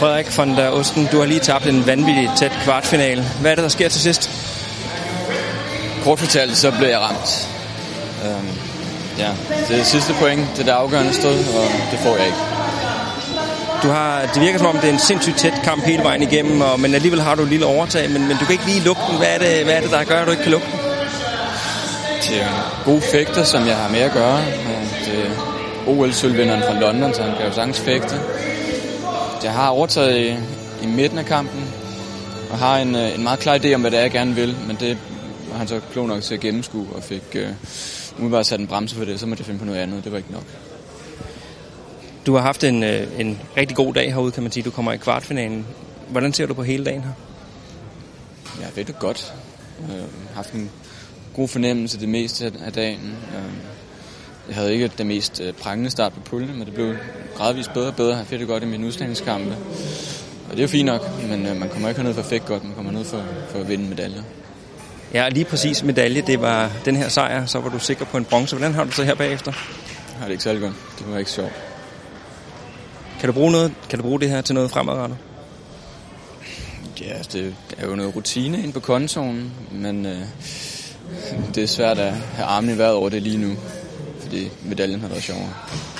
Frederik von der Osten, du har lige tabt en vanvittig tæt kvartfinale. Hvad er det, der sker til sidst? Kort fortalt, så blev jeg ramt. Det sidste point, det der afgørende stod, og det får jeg ikke. Det virker som om, det er en sindssygt tæt kamp hele vejen igennem, men alligevel har du et lille overtag, men du kan ikke lige lukke den. Hvad er det, der gør, at du ikke kan lukke den? Det er gode fægter, som jeg har med at gøre. Det er OL-sølvvinderen fra London, så han kan jo sagtens fægte. Jeg har overtaget i midten af kampen, og har en meget klar idé om, hvad det er, jeg gerne vil, men det var han så klog nok til at gennemskue, og fik umiddelbart sat en bremse for det, så måtte jeg finde på noget andet, det var ikke nok. Du har haft en rigtig god dag herude, kan man sige. Du kommer i kvartfinalen. Hvordan ser du på hele dagen her? Ja, ved det godt. Jeg har haft en god fornemmelse det meste af dagen. Jeg havde ikke den mest prangende start på puljen, men det blev gradvist bedre og bedre. Jeg fik det godt i mine udslagningskampe. Og det er jo fint nok, men man kommer ikke hernede for at fægte godt. Man kommer hernede for at vinde medaljer. Ja, lige præcis medalje. Det var den her sejr, så var du sikker på en bronze. Hvordan har du så her bagefter? Jeg har det ikke særlig godt. Det var ikke sjovt. Kan du bruge det her til noget fremadrettet? Ja, det er jo noget rutine inde på kontoen, men det er svært at have armen i vejret over det lige nu, fordi medaljen har været sjovere.